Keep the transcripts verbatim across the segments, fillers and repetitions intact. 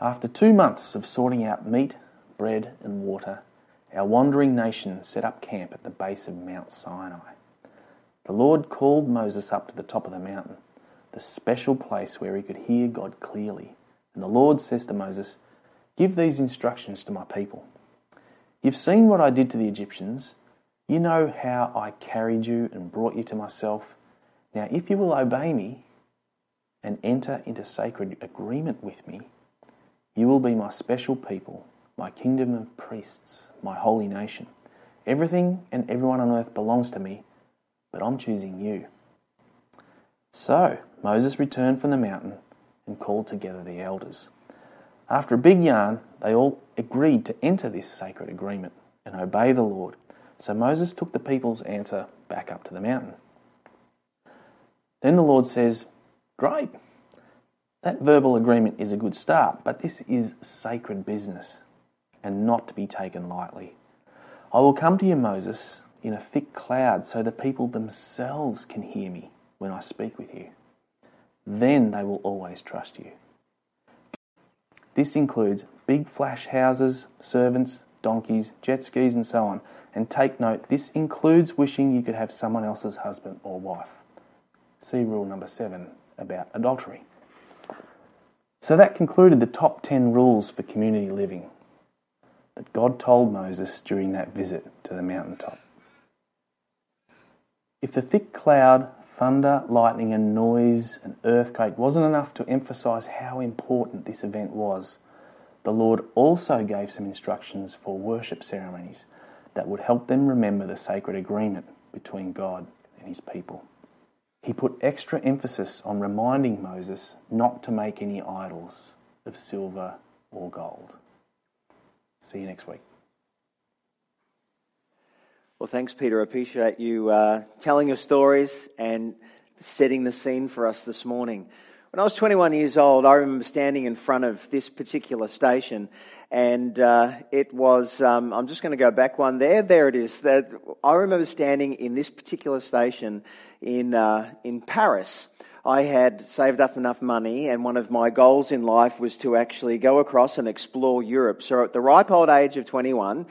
After two months of sorting out meat, bread and water, our wandering nation set up camp at the base of Mount Sinai. The Lord called Moses up to the top of the mountain, the special place where he could hear God clearly. And the Lord says to Moses, "Give these instructions to my people. You've seen what I did to the Egyptians. You know how I carried you and brought you to myself. Now if you will obey me and enter into sacred agreement with me, you will be my special people, my kingdom of priests, my holy nation. Everything and everyone on earth belongs to me, but I'm choosing you." So Moses returned from the mountain and called together the elders. After a big yarn, they all agreed to enter this sacred agreement and obey the Lord. So Moses took the people's answer back up to the mountain. Then the Lord says, "Great, that verbal agreement is a good start, but this is sacred business and not to be taken lightly. I will come to you, Moses, in a thick cloud so the people themselves can hear me when I speak with you. Then they will always trust you." This includes big flash houses, servants, donkeys, jet skis and so on. And take note, this includes wishing you could have someone else's husband or wife. See rule number seven about adultery. So that concluded the top ten rules for community living that God told Moses during that visit to the mountaintop. If the thick cloud, thunder, lightning and noise and earthquake wasn't enough to emphasize how important this event was, the Lord also gave some instructions for worship ceremonies that would help them remember the sacred agreement between God and his people. He put extra emphasis on reminding Moses not to make any idols of silver or gold. See you next week. Well, thanks, Peter. I appreciate you uh, telling your stories and setting the scene for us this morning. When I was twenty-one years old, I remember standing in front of this particular station, and uh, it was, um, I'm just going to go back one there, there it is. That I remember standing in this particular station in uh, in Paris. I had saved up enough money, and one of my goals in life was to actually go across and explore Europe. So at the ripe old age of twenty-one,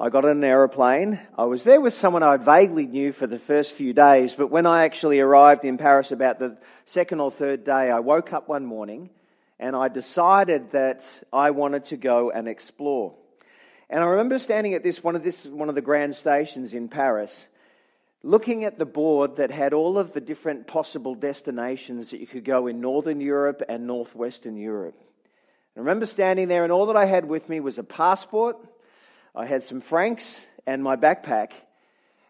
I got on an aeroplane. I was there with someone I vaguely knew for the first few days, but when I actually arrived in Paris about the second or third day, I woke up one morning and I decided that I wanted to go and explore. And I remember standing at this one of this one of the grand stations in Paris, looking at the board that had all of the different possible destinations that you could go in Northern Europe and Northwestern Europe. I remember standing there, and all that I had with me was a passport, I had some francs and my backpack,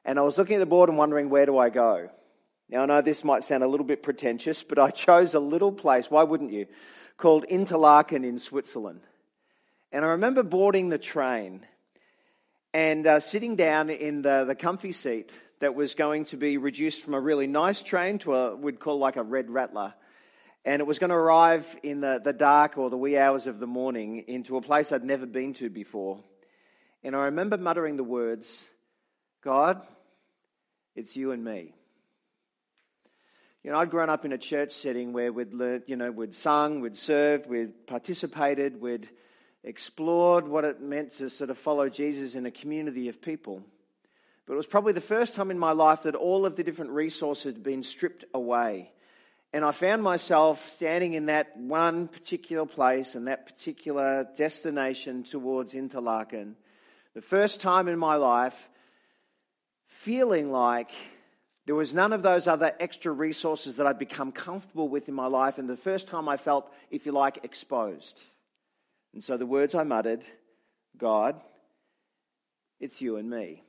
and I was looking at the board and wondering, where do I go? Now, I know this might sound a little bit pretentious, but I chose a little place, why wouldn't you, called Interlaken in Switzerland. And I remember boarding the train and uh, sitting down in the, the comfy seat that was going to be reduced from a really nice train to a, we'd call like a Red Rattler. And it was going to arrive in the, the dark or the wee hours of the morning into a place I'd never been to before. And I remember muttering the words, "God, it's you and me." You know, I'd grown up in a church setting where we'd learned, you know, we'd sung, we'd served, we'd participated, we'd explored what it meant to sort of follow Jesus in a community of people. But it was probably the first time in my life that all of the different resources had been stripped away. And I found myself standing in that one particular place and that particular destination towards Interlaken, the first time in my life, feeling like there was none of those other extra resources that I'd become comfortable with in my life, and the first time I felt, if you like, exposed. And so the words I muttered, "God, it's you and me."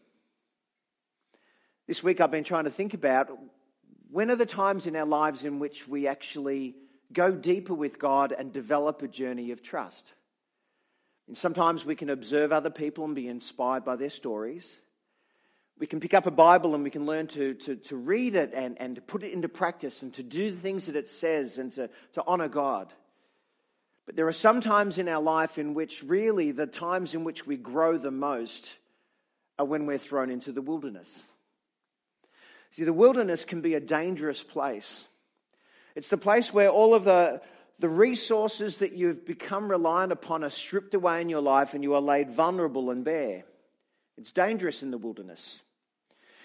This week I've been trying to think about, when are the times in our lives in which we actually go deeper with God and develop a journey of trust? And sometimes we can observe other people and be inspired by their stories. We can pick up a Bible and we can learn to, to, to read it and, and to put it into practice and to do the things that it says and to, to honor God. But there are some times in our life in which really the times in which we grow the most are when we're thrown into the wilderness. See, the wilderness can be a dangerous place. It's the place where all of the, the resources that you've become reliant upon are stripped away in your life and you are laid vulnerable and bare. It's dangerous in the wilderness.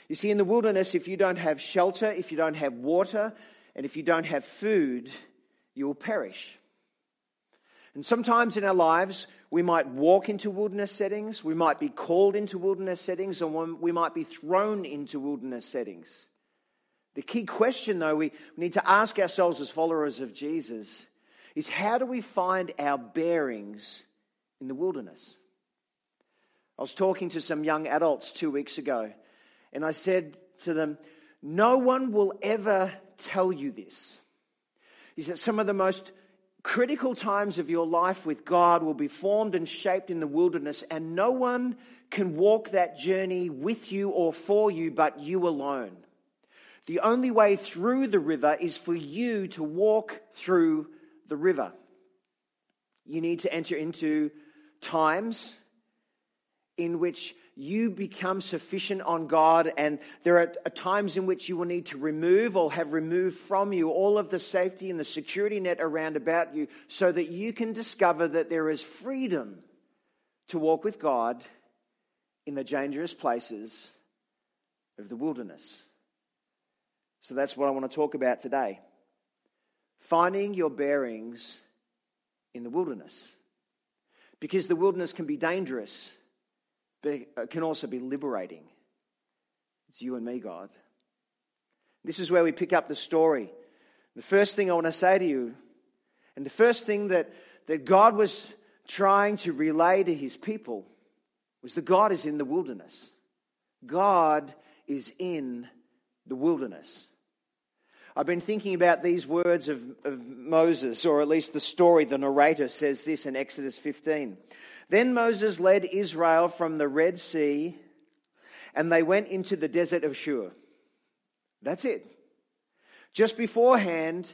You see, in the wilderness, if you don't have shelter, if you don't have water, and if you don't have food, you will perish. And sometimes in our lives, we might walk into wilderness settings, we might be called into wilderness settings, and we might be thrown into wilderness settings. The key question, though, we need to ask ourselves as followers of Jesus is, how do we find our bearings in the wilderness? I was talking to some young adults two weeks ago, and I said to them, no one will ever tell you this, is that some of the most critical times of your life with God will be formed and shaped in the wilderness, and no one can walk that journey with you or for you but you alone. The only way through the river is for you to walk through the river. You need to enter into times in which you become sufficient on God, and there are times in which you will need to remove or have removed from you all of the safety and the security net around about you so that you can discover that there is freedom to walk with God in the dangerous places of the wilderness. So that's what I want to talk about today. Finding your bearings in the wilderness. Because the wilderness can be dangerous, but it can also be liberating. It's you and me, God. This is where we pick up the story. The first thing I want to say to you, and the first thing that, that God was trying to relay to his people, was that God is in the wilderness. God is in the wilderness. I've been thinking about these words of, of Moses, or at least the story, the narrator says this in Exodus fifteen. Then Moses led Israel from the Red Sea, and they went into the desert of Shur. That's it. Just beforehand,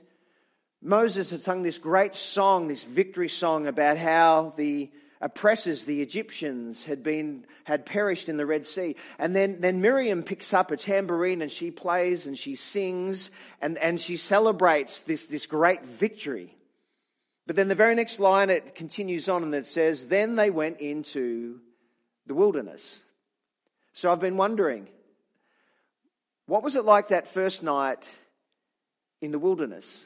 Moses had sung this great song, this victory song about how the oppressors, the Egyptians, had been had perished in the Red Sea. And then, then Miriam picks up a tambourine and she plays and she sings and, and she celebrates this, this great victory. But then the very next line, it continues on and it says, then they went into the wilderness. So I've been wondering, what was it like that first night in the wilderness?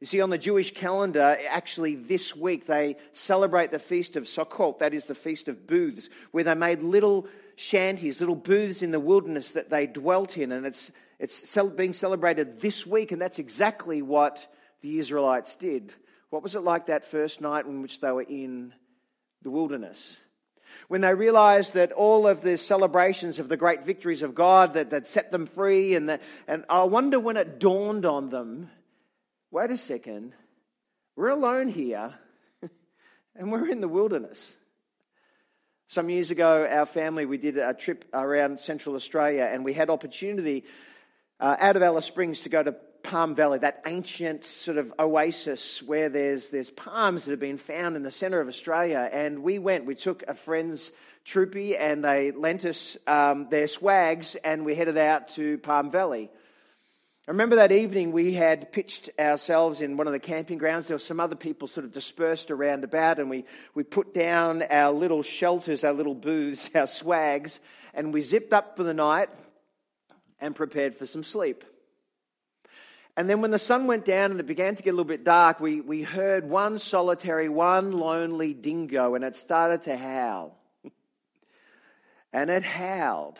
You see, on the Jewish calendar, actually this week, they celebrate the Feast of Sukkot, that is the Feast of Booths, where they made little shanties, little booths in the wilderness that they dwelt in, and it's it's being celebrated this week, and that's exactly what the Israelites did. What was it like that first night in which they were in the wilderness? When they realized that all of the celebrations of the great victories of God that, that set them free, and that, and I wonder when it dawned on them, wait a second, we're alone here and we're in the wilderness. Some years ago, our family, we did a trip around Central Australia, and we had opportunity uh, out of Alice Springs to go to Palm Valley, that ancient sort of oasis where there's there's palms that have been found in the centre of Australia. And we went, we took a friend's troopie and they lent us um, their swags, and we headed out to Palm Valley. I remember that evening we had pitched ourselves in one of the camping grounds. There were some other people sort of dispersed around about, and we, we put down our little shelters, our little booths, our swags, and we zipped up for the night and prepared for some sleep. And then when the sun went down and it began to get a little bit dark, we, we heard one solitary, one lonely dingo, and it started to howl. And it howled.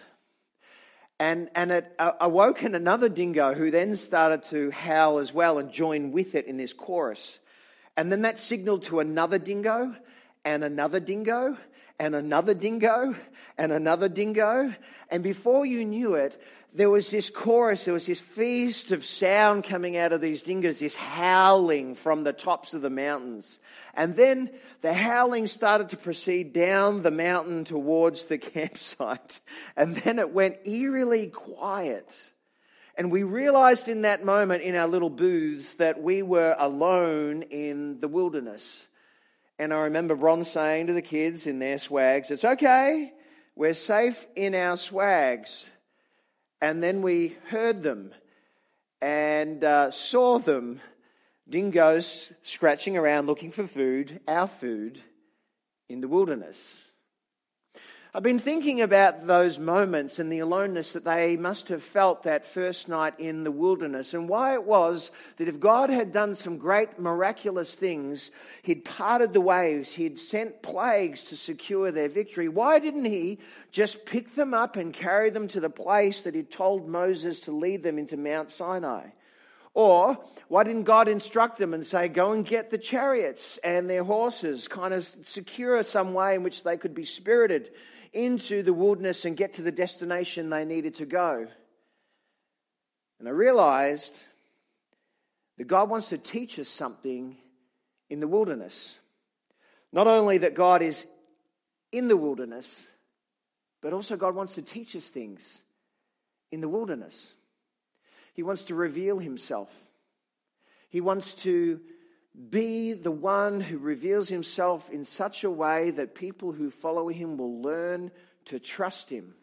And and it awoken another dingo, who then started to howl as well and join with it in this chorus. And then that signaled to another dingo, and another dingo, and another dingo, and another dingo. And before you knew it, there was this chorus, there was this feast of sound coming out of these dingoes, this howling from the tops of the mountains. And then the howling started to proceed down the mountain towards the campsite. And then it went eerily quiet. And we realized in that moment in our little booths that we were alone in the wilderness. And I remember Bron saying to the kids in their swags, "It's okay, we're safe in our swags." And then we heard them and uh, saw them dingoes scratching around looking for food, our food, in the wilderness. I've been thinking about those moments and the aloneness that they must have felt that first night in the wilderness, and why it was that if God had done some great miraculous things, he'd parted the waves, he'd sent plagues to secure their victory, why didn't he just pick them up and carry them to the place that he'd told Moses to lead them into Mount Sinai? Or why didn't God instruct them and say, go and get the chariots and their horses, kind of secure some way in which they could be spirited into the wilderness and get to the destination they needed to go? And I realized that God wants to teach us something in the wilderness. Not only that God is in the wilderness, but also God wants to teach us things in the wilderness. He wants to reveal himself. He wants to be the one who reveals himself in such a way that people who follow him will learn to trust him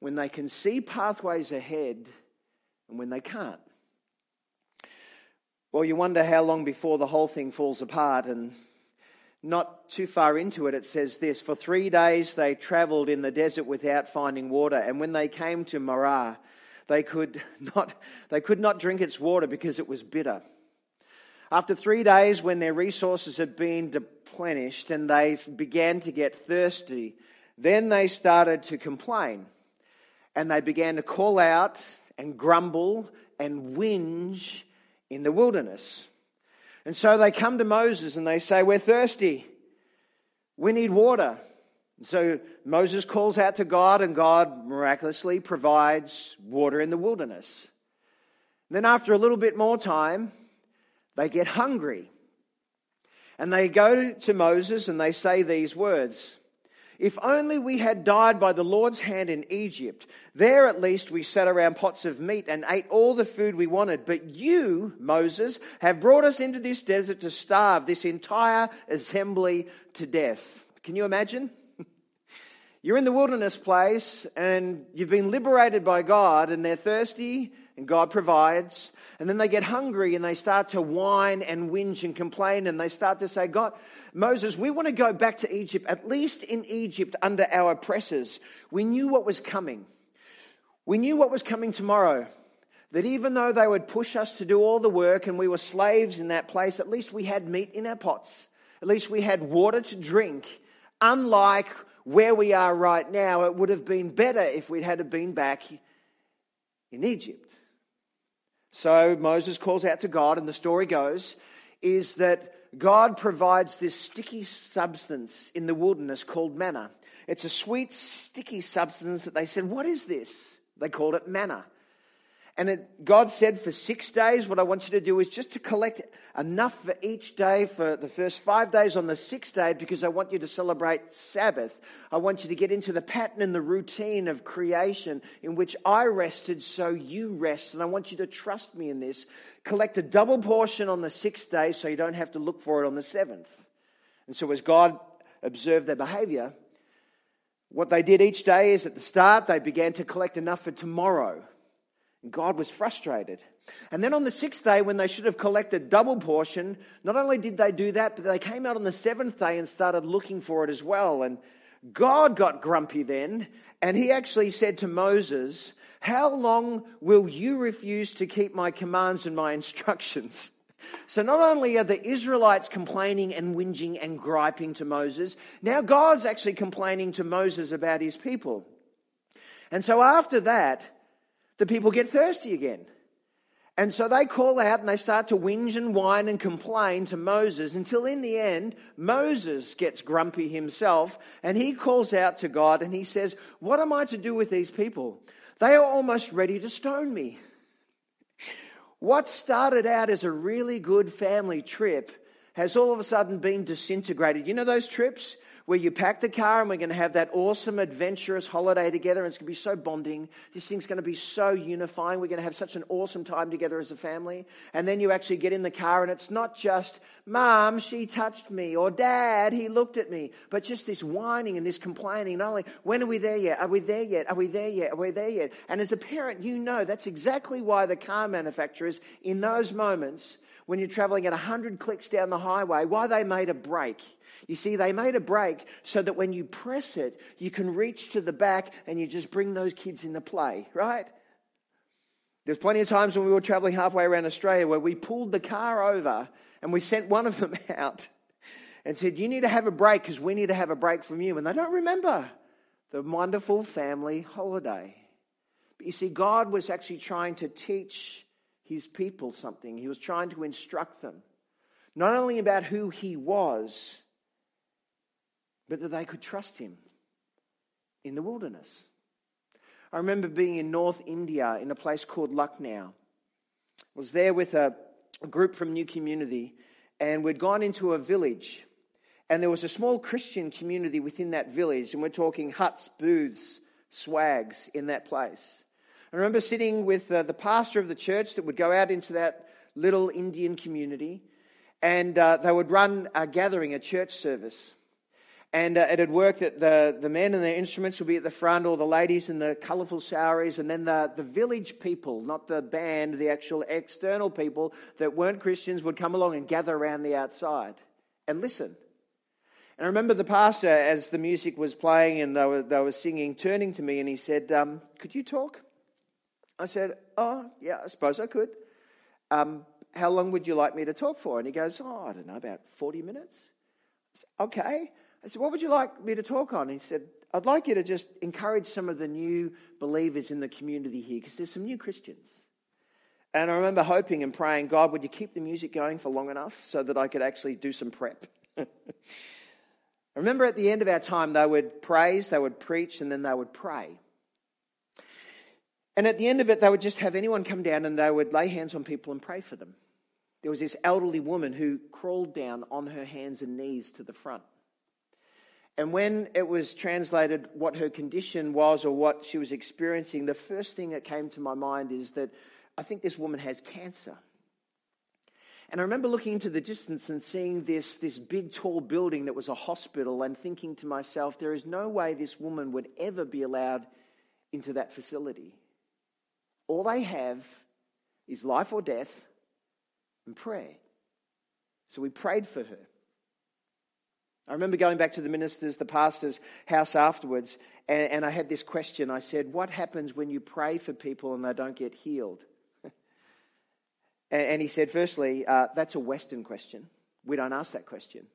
when they can see pathways ahead and when they can't. Well, you wonder how long before the whole thing falls apart, and not too far into it, it says this: for three days they traveled in the desert without finding water, and when they came to Marah, They could not they could not drink its water because it was bitter. After three days, when their resources had been replenished and they began to get thirsty, then they started to complain, and they began to call out and grumble and whinge in the wilderness. And so they come to Moses and they say, we're thirsty, we need water. So Moses calls out to God, and God miraculously provides water in the wilderness. And then after a little bit more time, they get hungry. And they go to Moses and they say these words: if only we had died by the Lord's hand in Egypt. There at least we sat around pots of meat and ate all the food we wanted. But you, Moses, have brought us into this desert to starve this entire assembly to death. Can you imagine? You're in the wilderness place and you've been liberated by God, and they're thirsty and God provides. And then they get hungry and they start to whine and whinge and complain, and they start to say, God, Moses, we want to go back to Egypt. At least in Egypt under our oppressors, we knew what was coming. We knew what was coming tomorrow. That even though they would push us to do all the work and we were slaves in that place, at least we had meat in our pots. At least we had water to drink. Unlike where we are right now, it would have been better if we had been back in Egypt. So Moses calls out to God, and the story goes is that God provides this sticky substance in the wilderness called manna. It's a sweet, sticky substance that they said, what is this? They called it manna. And it, God said, for six days, what I want you to do is just to collect enough for each day for the first five days on the sixth day, because I want you to celebrate Sabbath. I want you to get into the pattern and the routine of creation in which I rested, so you rest. And I want you to trust me in this. Collect a double portion on the sixth day so you don't have to look for it on the seventh. And so as God observed their behavior, what they did each day is at the start, they began to collect enough for tomorrow. God was frustrated. And then on the sixth day, when they should have collected double portion, not only did they do that, but they came out on the seventh day and started looking for it as well. And God got grumpy then, and he actually said to Moses, how long will you refuse to keep my commands and my instructions? So not only are the Israelites complaining and whinging and griping to Moses, now God's actually complaining to Moses about his people. And so after that, the people get thirsty again. And so they call out and they start to whinge and whine and complain to Moses, until in the end, Moses gets grumpy himself and he calls out to God and he says, what am I to do with these people? They are almost ready to stone me. What started out as a really good family trip has all of a sudden been disintegrated. You know those trips where you pack the car and we're going to have that awesome, adventurous holiday together, and it's going to be so bonding. This thing's going to be so unifying. We're going to have such an awesome time together as a family. And then you actually get in the car and it's not just, Mom, she touched me, or Dad, he looked at me, but just this whining and this complaining. Not only, when are we there yet? Are we there yet? Are we there yet? Are we there yet? And as a parent, you know that's exactly why the car manufacturers in those moments when you're traveling at one hundred clicks down the highway, why they made a brake. You see, they made a brake so that when you press it, you can reach to the back and you just bring those kids into play, right? There's plenty of times when we were traveling halfway around Australia where we pulled the car over and we sent one of them out and said, you need to have a break because we need to have a break from you. And they don't remember the wonderful family holiday. But you see, God was actually trying to teach his people something. He was trying to instruct them, not only about who he was, but that they could trust him in the wilderness. I remember being in North India in a place called Lucknow. I was there with a, a group from New Community, and we'd gone into a village, and there was a small Christian community within that village, and we're talking huts, booths, swags in that place. I remember sitting with uh, the pastor of the church that would go out into that little Indian community, and uh, they would run a gathering, a church service. And uh, it had worked that the, the men and their instruments would be at the front, or the ladies in the colourful saris, and then the, the village people, not the band, the actual external people that weren't Christians would come along and gather around the outside and listen. And I remember the pastor, as the music was playing and they were, they were singing, turning to me and he said, um, could you talk? I said, oh, yeah, I suppose I could. Um, how long would you like me to talk for? And he goes, oh, I don't know, about forty minutes. I said, okay. I said, what would you like me to talk on? He said, I'd like you to just encourage some of the new believers in the community here because there's some new Christians. And I remember hoping and praying, God, would you keep the music going for long enough so that I could actually do some prep? I remember at the end of our time, they would praise, they would preach, and then they would pray. And at the end of it, they would just have anyone come down and they would lay hands on people and pray for them. There was this elderly woman who crawled down on her hands and knees to the front. And when it was translated what her condition was or what she was experiencing, the first thing that came to my mind is that I think this woman has cancer. And I remember looking into the distance and seeing this, this big, tall building that was a hospital and thinking to myself, there is no way this woman would ever be allowed into that facility. All they have is life or death and prayer. So we prayed for her. I remember going back to the minister's, the pastor's house afterwards, and, and I had this question. I said, what happens when you pray for people and they don't get healed? and, and he said, firstly, uh, that's a Western question. We don't ask that question.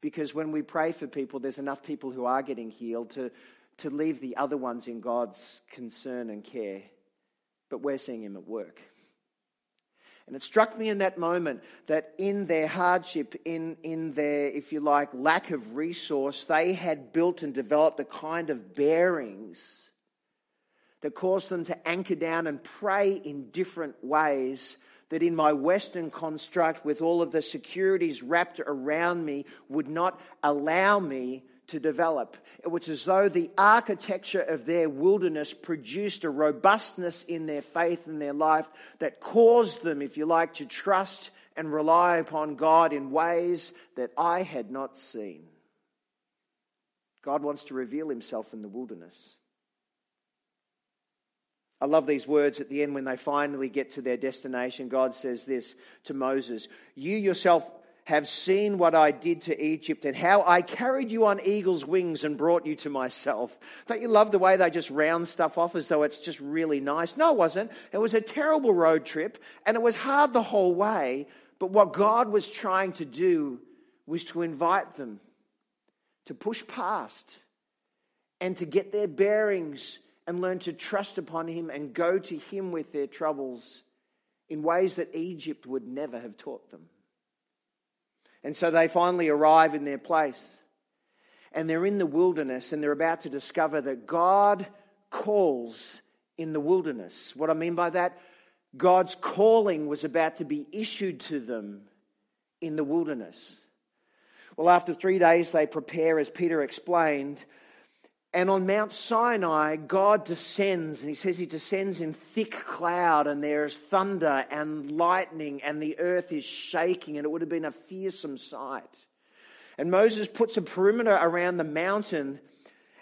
Because when we pray for people, there's enough people who are getting healed to, to leave the other ones in God's concern and care. But we're seeing him at work. And it struck me in that moment that in their hardship, in, in their, if you like, lack of resource, they had built and developed the kind of bearings that caused them to anchor down and pray in different ways that in my Western construct, with all of the securities wrapped around me, would not allow me to develop. It was as though the architecture of their wilderness produced a robustness in their faith and their life that caused them, if you like, to trust and rely upon God in ways that I had not seen. God wants to reveal himself in the wilderness. I love these words at the end when they finally get to their destination. God says this to Moses, you yourself have seen what I did to Egypt and how I carried you on eagle's wings and brought you to myself. Don't you love the way they just round stuff off as though it's just really nice? No, it wasn't. It was a terrible road trip and it was hard the whole way. But what God was trying to do was to invite them to push past and to get their bearings and learn to trust upon him and go to him with their troubles in ways that Egypt would never have taught them. And so they finally arrive in their place and they're in the wilderness and they're about to discover that God calls in the wilderness. What I mean by that, God's calling was about to be issued to them in the wilderness. Well, after three days they prepare, as Peter explained, and on Mount Sinai, God descends, and he says he descends in thick cloud, and there is thunder and lightning, and the earth is shaking, and it would have been a fearsome sight. And Moses puts a perimeter around the mountain,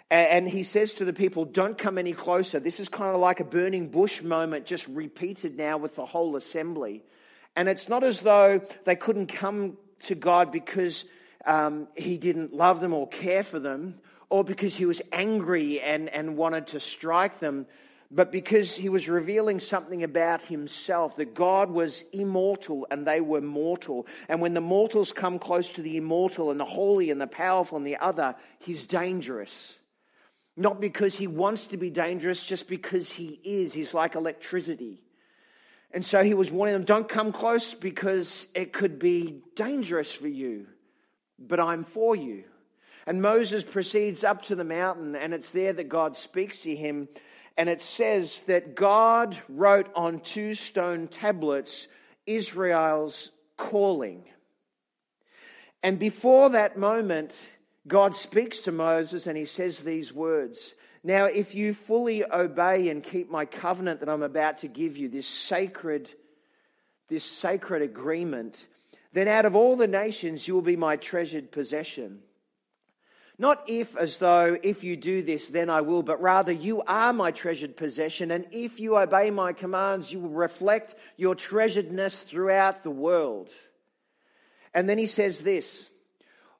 and he says to the people, don't come any closer. This is kind of like a burning bush moment, just repeated now with the whole assembly. And it's not as though they couldn't come to God because um, he didn't love them or care for them, or because he was angry and, and wanted to strike them, but because he was revealing something about himself, that God was immortal and they were mortal. And when the mortals come close to the immortal and the holy and the powerful and the other, he's dangerous. Not because he wants to be dangerous, just because he is. He's like electricity. And so he was warning them, don't come close because it could be dangerous for you, but I'm for you. And Moses proceeds up to the mountain, and it's there that God speaks to him. And it says that God wrote on two stone tablets Israel's calling. And before that moment, God speaks to Moses and he says these words. Now, if you fully obey and keep my covenant that I'm about to give you, this sacred, this sacred agreement, then out of all the nations you will be my treasured possession. Not if, as though, if you do this, then I will, but rather you are my treasured possession, and if you obey my commands, you will reflect your treasuredness throughout the world. And then he says this,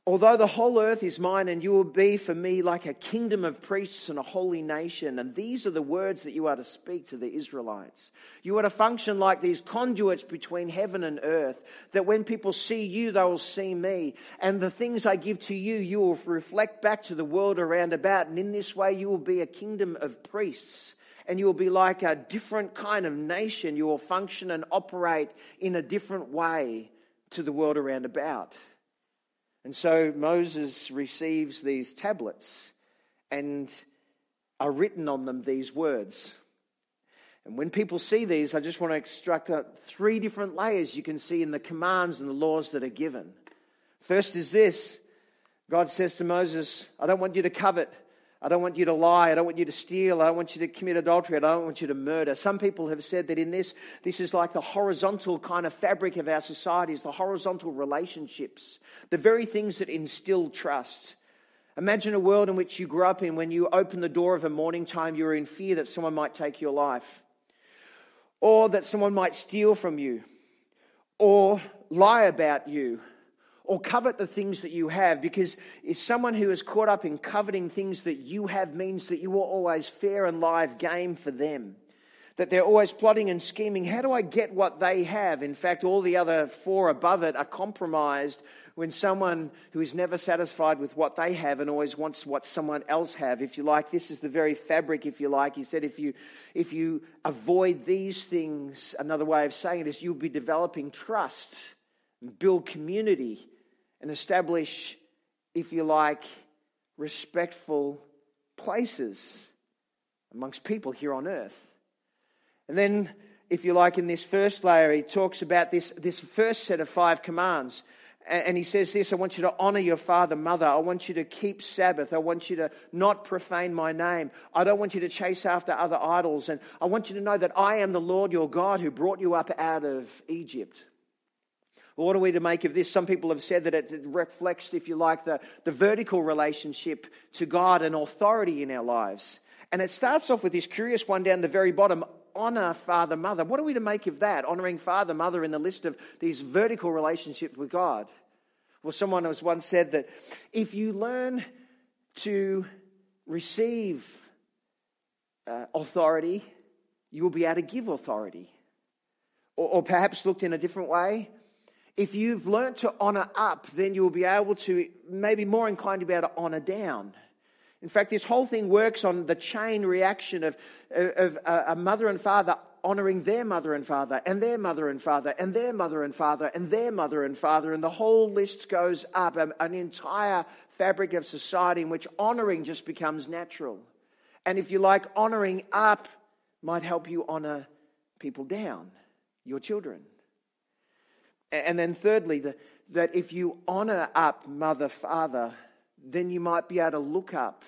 although the whole earth is mine, and you will be for me like a kingdom of priests and a holy nation, and these are the words that you are to speak to the Israelites. You are to function like these conduits between heaven and earth, that when people see you, they will see me. And the things I give to you, you will reflect back to the world around about, and in this way you will be a kingdom of priests, and you will be like a different kind of nation. You will function and operate in a different way to the world around about. And so Moses receives these tablets and are written on them these words. And when people see these, I just want to extract out three different layers you can see in the commands and the laws that are given. First is this. God says to Moses, I don't want you to covet. I don't want you to lie. I don't want you to steal. I don't want you to commit adultery. I don't want you to murder. Some people have said that in this, this is like the horizontal kind of fabric of our societies, the horizontal relationships, the very things that instill trust. Imagine a world in which you grew up in. When you open the door of a morning time, you're in fear that someone might take your life, or that someone might steal from you, or lie about you, or covet the things that you have, because if someone who is caught up in coveting things that you have means that you are always fair and live game for them, that they're always plotting and scheming. How do I get what they have? In fact, all the other four above it are compromised when someone who is never satisfied with what they have and always wants what someone else have. If you like, this is the very fabric, if you like. He said, if you, if you avoid these things, another way of saying it is you'll be developing trust and build community and establish, if you like, respectful places amongst people here on earth. And then, if you like, in this first layer, he talks about this, this first set of five commands. And he says this, I want you to honor your father and mother. I want you to keep Sabbath. I want you to not profane my name. I don't want you to chase after other idols. And I want you to know that I am the Lord your God who brought you up out of Egypt. What are we to make of this? Some people have said that it reflects, if you like, the, the vertical relationship to God and authority in our lives. And it starts off with this curious one down the very bottom, honor father, mother. What are we to make of that? Honoring father, mother in the list of these vertical relationships with God. Well, someone has once said that if you learn to receive uh, authority, you will be able to give authority. Or, or perhaps looked in a different way, if you've learnt to honour up, then you'll be able to, maybe more inclined to be able to honour down. In fact, this whole thing works on the chain reaction of, of a mother and father honouring their mother and father, and their mother and father, and their mother and father, and their mother and father, and the whole list goes up, an entire fabric of society in which honouring just becomes natural. And if you like, honouring up might help you honour people down, your children. And then thirdly, the, that if you honour up mother, father, then you might be able to look up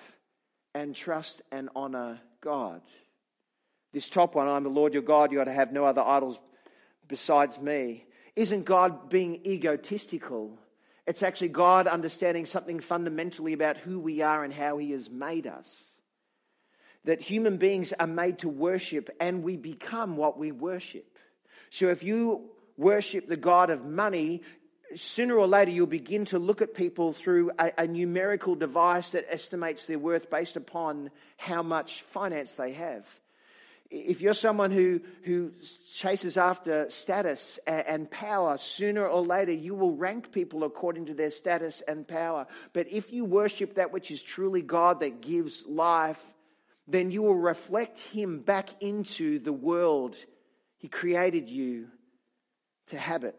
and trust and honour God. This top one, I'm the Lord your God, you ought to have no other idols besides me. Isn't God being egotistical? It's actually God understanding something fundamentally about who we are and how he has made us. That human beings are made to worship, and we become what we worship. So if you worship the god of money, sooner or later you'll begin to look at people through a, a numerical device that estimates their worth based upon how much finance they have. If you're someone who, who chases after status and, and power, sooner or later you will rank people according to their status and power. But if you worship that which is truly God that gives life, then you will reflect him back into the world he created you to habit.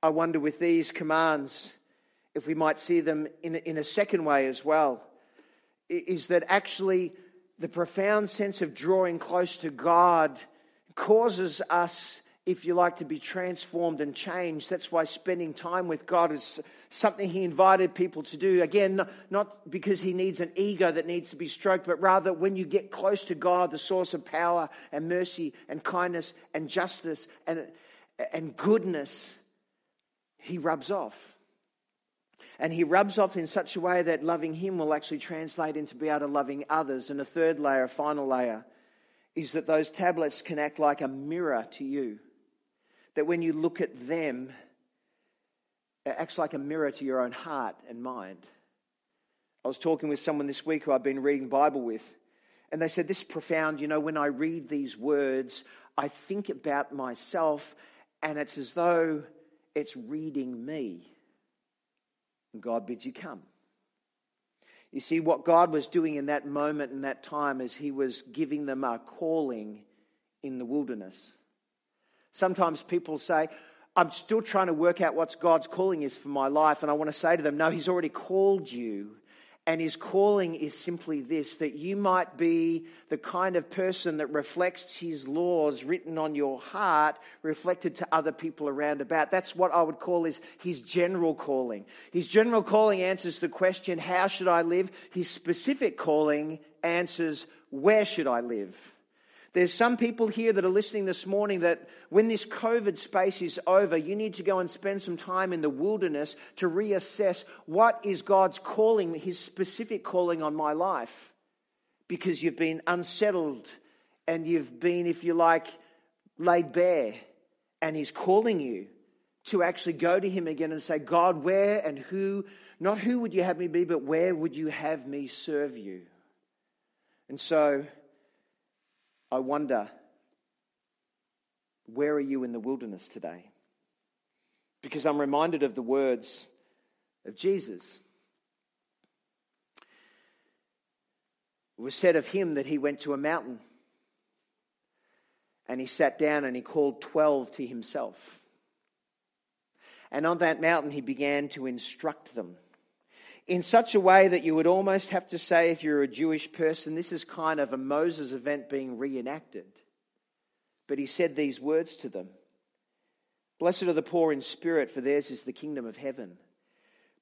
I wonder with these commands if we might see them in, in a second way as well, is that actually the profound sense of drawing close to God causes us, if you like, to be transformed and changed. That's why spending time with God is something he invited people to do. Again, not because he needs an ego that needs to be stroked, but rather when you get close to God, the source of power and mercy and kindness and justice and, and goodness, he rubs off. And he rubs off in such a way that loving him will actually translate into be able to loving others. And a third layer, a final layer, is that those tablets can act like a mirror to you. That when you look at them, it acts like a mirror to your own heart and mind. I was talking with someone this week who I've been reading Bible with, and they said, this is profound, you know, when I read these words, I think about myself, and it's as though it's reading me. God bids you come. You see, what God was doing in that moment and that time is he was giving them a calling in the wilderness. Sometimes people say, I'm still trying to work out what God's calling is for my life. And I want to say to them, no, he's already called you. And his calling is simply this, that you might be the kind of person that reflects his laws written on your heart, reflected to other people around about. That's what I would call is his general calling. His general calling answers the question, how should I live? His specific calling answers, where should I live? There's some people here that are listening this morning that when this COVID space is over, you need to go and spend some time in the wilderness to reassess what is God's calling, his specific calling on my life, because you've been unsettled and you've been, if you like, laid bare, and he's calling you to actually go to him again and say, God, where and who, not who would you have me be, but where would you have me serve you? And so I wonder, where are you in the wilderness today? Because I'm reminded of the words of Jesus. It was said of him that he went to a mountain and he sat down and he called twelve to himself. And on that mountain he began to instruct them in such a way that you would almost have to say, if you're a Jewish person, this is kind of a Moses event being reenacted. But he said these words to them. Blessed are the poor in spirit, for theirs is the kingdom of heaven.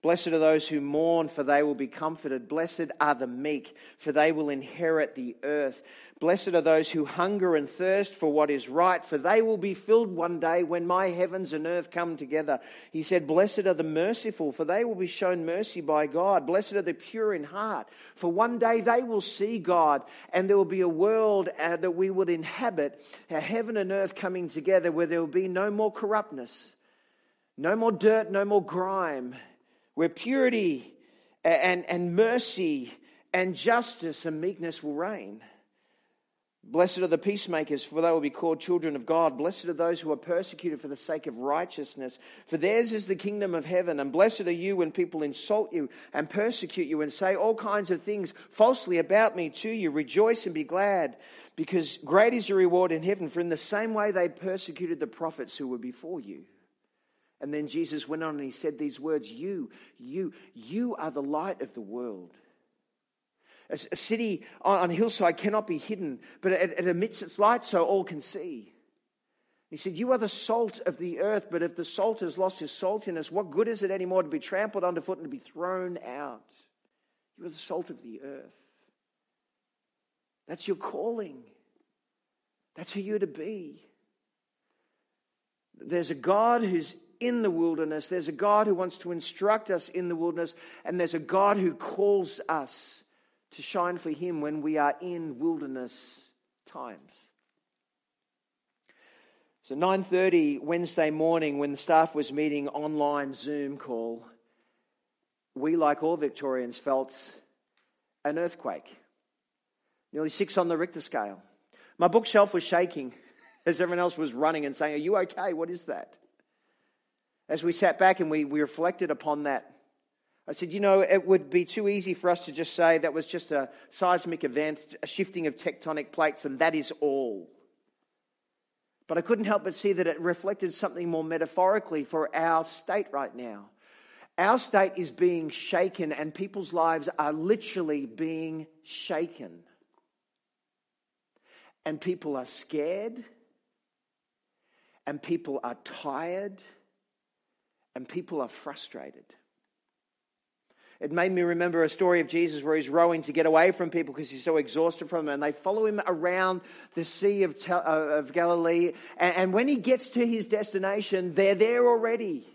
Blessed are those who mourn, for they will be comforted. Blessed are the meek, for they will inherit the earth. Blessed are those who hunger and thirst for what is right, for they will be filled one day when my heavens and earth come together. He said, blessed are the merciful, for they will be shown mercy by God. Blessed are the pure in heart, for one day they will see God, and there will be a world uh, that we would inhabit, uh, heaven and earth coming together, where there will be no more corruptness, no more dirt, no more grime, where purity and, and mercy and justice and meekness will reign. Blessed are the peacemakers, for they will be called children of God. Blessed are those who are persecuted for the sake of righteousness, for theirs is the kingdom of heaven. And blessed are you when people insult you and persecute you and say all kinds of things falsely about me to you. Rejoice and be glad, because great is your reward in heaven, for in the same way they persecuted the prophets who were before you. And then Jesus went on and he said these words, you, you, you are the light of the world. A, a city on, on a hillside cannot be hidden, but it, it emits its light so all can see. He said, you are the salt of the earth, but if the salt has lost its saltiness, what good is it anymore to be trampled underfoot and to be thrown out? You are the salt of the earth. That's your calling. That's who you're to be. There's a God who's in the wilderness, there's a God who wants to instruct us in the wilderness, and there's a God who calls us to shine for him when we are in wilderness times. So nine thirty Wednesday morning, when the staff was meeting online Zoom call, we, like all Victorians, felt an earthquake. Nearly six on the Richter scale. My bookshelf was shaking as everyone else was running and saying, "Are you okay? What is that?" As we sat back and we, we reflected upon that, I said, you know, it would be too easy for us to just say that was just a seismic event, a shifting of tectonic plates, and that is all. But I couldn't help but see that it reflected something more metaphorically for our state right now. Our state is being shaken, and people's lives are literally being shaken. And people are scared, and people are tired, and people are frustrated. It made me remember a story of Jesus where he's rowing to get away from people because he's so exhausted from them. And they follow him around the Sea of, Te- of Galilee. And, and when he gets to his destination, they're there already.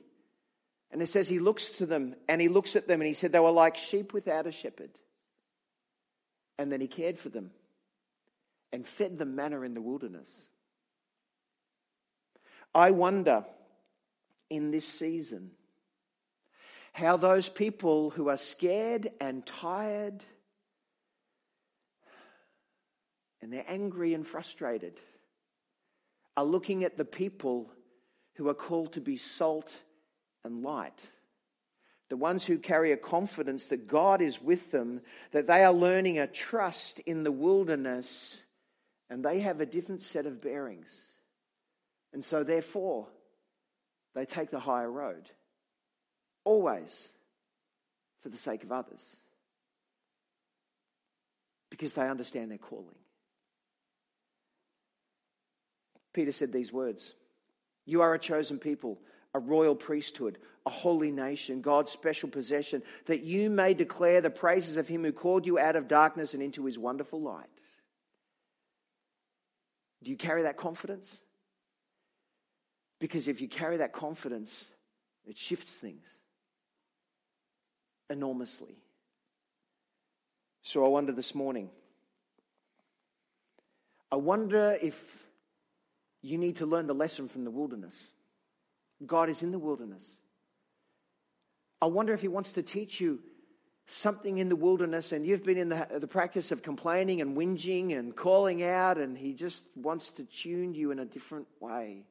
And it says he looks to them and he looks at them and he said they were like sheep without a shepherd. And then he cared for them and fed them manna in the wilderness. I wonder in this season how those people who are scared and tired and they're angry and frustrated are looking at the people who are called to be salt and light. The ones who carry a confidence that God is with them, that they are learning a trust in the wilderness, and they have a different set of bearings. And so therefore, they take the higher road. Always for the sake of others. Because they understand their calling. Peter said these words. You are a chosen people, a royal priesthood, a holy nation, God's special possession, that you may declare the praises of him who called you out of darkness and into his wonderful light. Do you carry that confidence? Because if you carry that confidence, it shifts things enormously. So I wonder this morning, I wonder if you need to learn the lesson from the wilderness. God is in the wilderness. I wonder if he wants to teach you something in the wilderness, and you've been in the, the practice of complaining and whinging and calling out, and he just wants to tune you in a different way.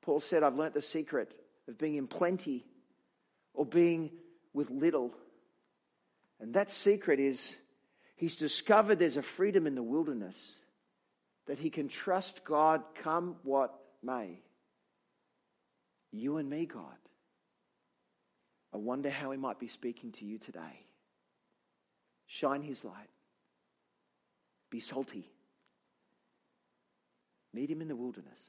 Paul said, I've learnt the secret of being in plenty or being with little. And that secret is he's discovered there's a freedom in the wilderness that he can trust God come what may. You and me, God. I wonder how he might be speaking to you today. Shine his light. Be salty. Meet him in the wilderness.